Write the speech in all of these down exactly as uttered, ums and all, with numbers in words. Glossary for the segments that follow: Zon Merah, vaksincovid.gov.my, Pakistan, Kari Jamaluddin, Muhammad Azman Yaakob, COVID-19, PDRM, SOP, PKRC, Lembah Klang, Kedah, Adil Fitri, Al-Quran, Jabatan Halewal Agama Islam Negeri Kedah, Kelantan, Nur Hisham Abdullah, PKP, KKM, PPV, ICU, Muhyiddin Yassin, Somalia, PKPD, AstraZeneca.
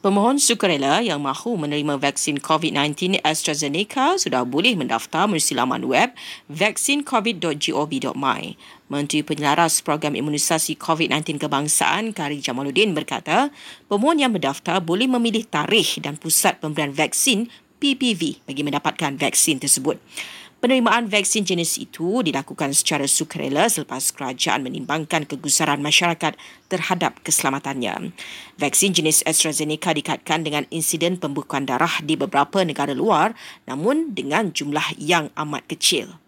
Pemohon sukarela yang mahu menerima vaksin COVID nineteen AstraZeneca sudah boleh mendaftar melalui laman web vaksin covid dot gov dot my. Menteri Penyelaras Program Imunisasi COVID nineteen Kebangsaan Kari Jamaluddin berkata, pemohon yang mendaftar boleh memilih tarikh dan pusat pemberian vaksin P P V bagi mendapatkan vaksin tersebut. Penerimaan vaksin jenis itu dilakukan secara sukarela selepas kerajaan menimbangkan kegusaran masyarakat terhadap keselamatannya. Vaksin jenis AstraZeneca dikaitkan dengan insiden pembekuan darah di beberapa negara luar, namun dengan jumlah yang amat kecil.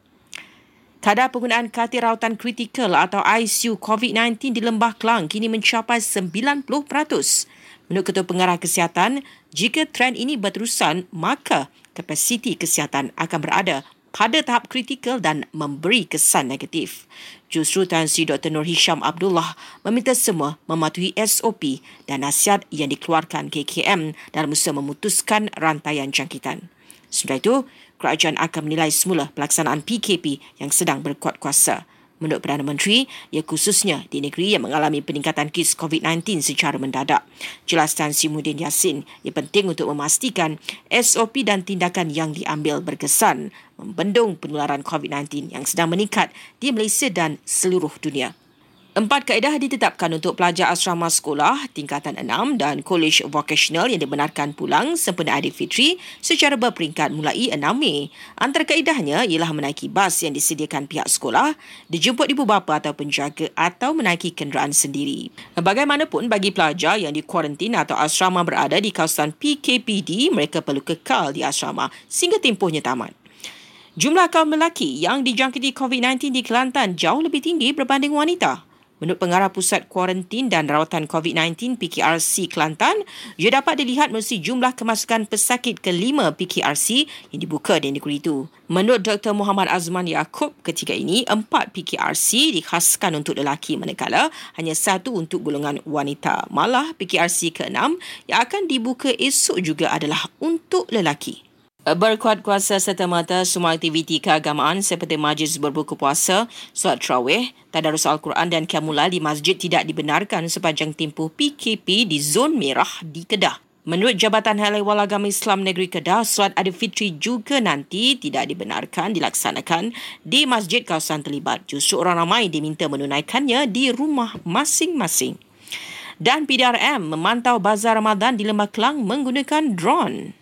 Kadar penggunaan katil rawatan kritikal atau I C U COVID nineteen di Lembah Klang kini mencapai sembilan puluh peratus. Menurut Ketua Pengarah Kesihatan, jika trend ini berterusan, maka kapasiti kesihatan akan berada pada tahap kritikal dan memberi kesan negatif. Justru Tan Sri Doktor Nur Hisham Abdullah meminta semua mematuhi S O P dan nasihat yang dikeluarkan K K M dalam usaha memutuskan rantaian jangkitan. Sementara itu, kerajaan akan menilai semula pelaksanaan P K P yang sedang berkuat kuasa. Menurut Perdana Menteri, ia khususnya di negeri yang mengalami peningkatan kes COVID nineteen secara mendadak. Jelas Tan Sri Muhyiddin Yassin, ia penting untuk memastikan S O P dan tindakan yang diambil berkesan membendung penularan COVID nineteen yang sedang meningkat di Malaysia dan seluruh dunia. Empat kaedah ditetapkan untuk pelajar asrama sekolah, tingkatan enam dan kolej vocational yang dibenarkan pulang sempena Adil Fitri secara berperingkat mulai enam Mei. Antara kaedahnya ialah menaiki bas yang disediakan pihak sekolah, dijemput ibu bapa atau penjaga atau menaiki kenderaan sendiri. Bagaimanapun, bagi pelajar yang dikuarantin atau asrama berada di kawasan P K P D, mereka perlu kekal di asrama sehingga tempohnya tamat. Jumlah kaum lelaki yang dijangkiti COVID nineteen di Kelantan jauh lebih tinggi berbanding wanita. Menurut Pengarah Pusat Kuarantin dan Rawatan COVID nineteen P K R C Kelantan, ia dapat dilihat melalui jumlah kemasukan pesakit kelima P K R C yang dibuka di negeri itu. Menurut Doktor Muhammad Azman Yaakob, ketika ini empat P K R C dikhaskan untuk lelaki manakala hanya satu untuk golongan wanita. Malah P K R C keenam yang akan dibuka esok juga adalah untuk lelaki. Berkuat kuasa serta-merta semua aktiviti keagamaan seperti majlis berbuka puasa, solat tarawih, tadarus Al-Quran dan qiyamul lail di masjid tidak dibenarkan sepanjang tempoh P K P di Zon Merah di Kedah. Menurut Jabatan Halewal Agama Islam Negeri Kedah, solat Adil Fitri juga nanti tidak dibenarkan dilaksanakan di masjid kawasan terlibat. Justru orang ramai diminta menunaikannya di rumah masing-masing. Dan P D R M memantau bazar Ramadan di Lembah Klang menggunakan drone.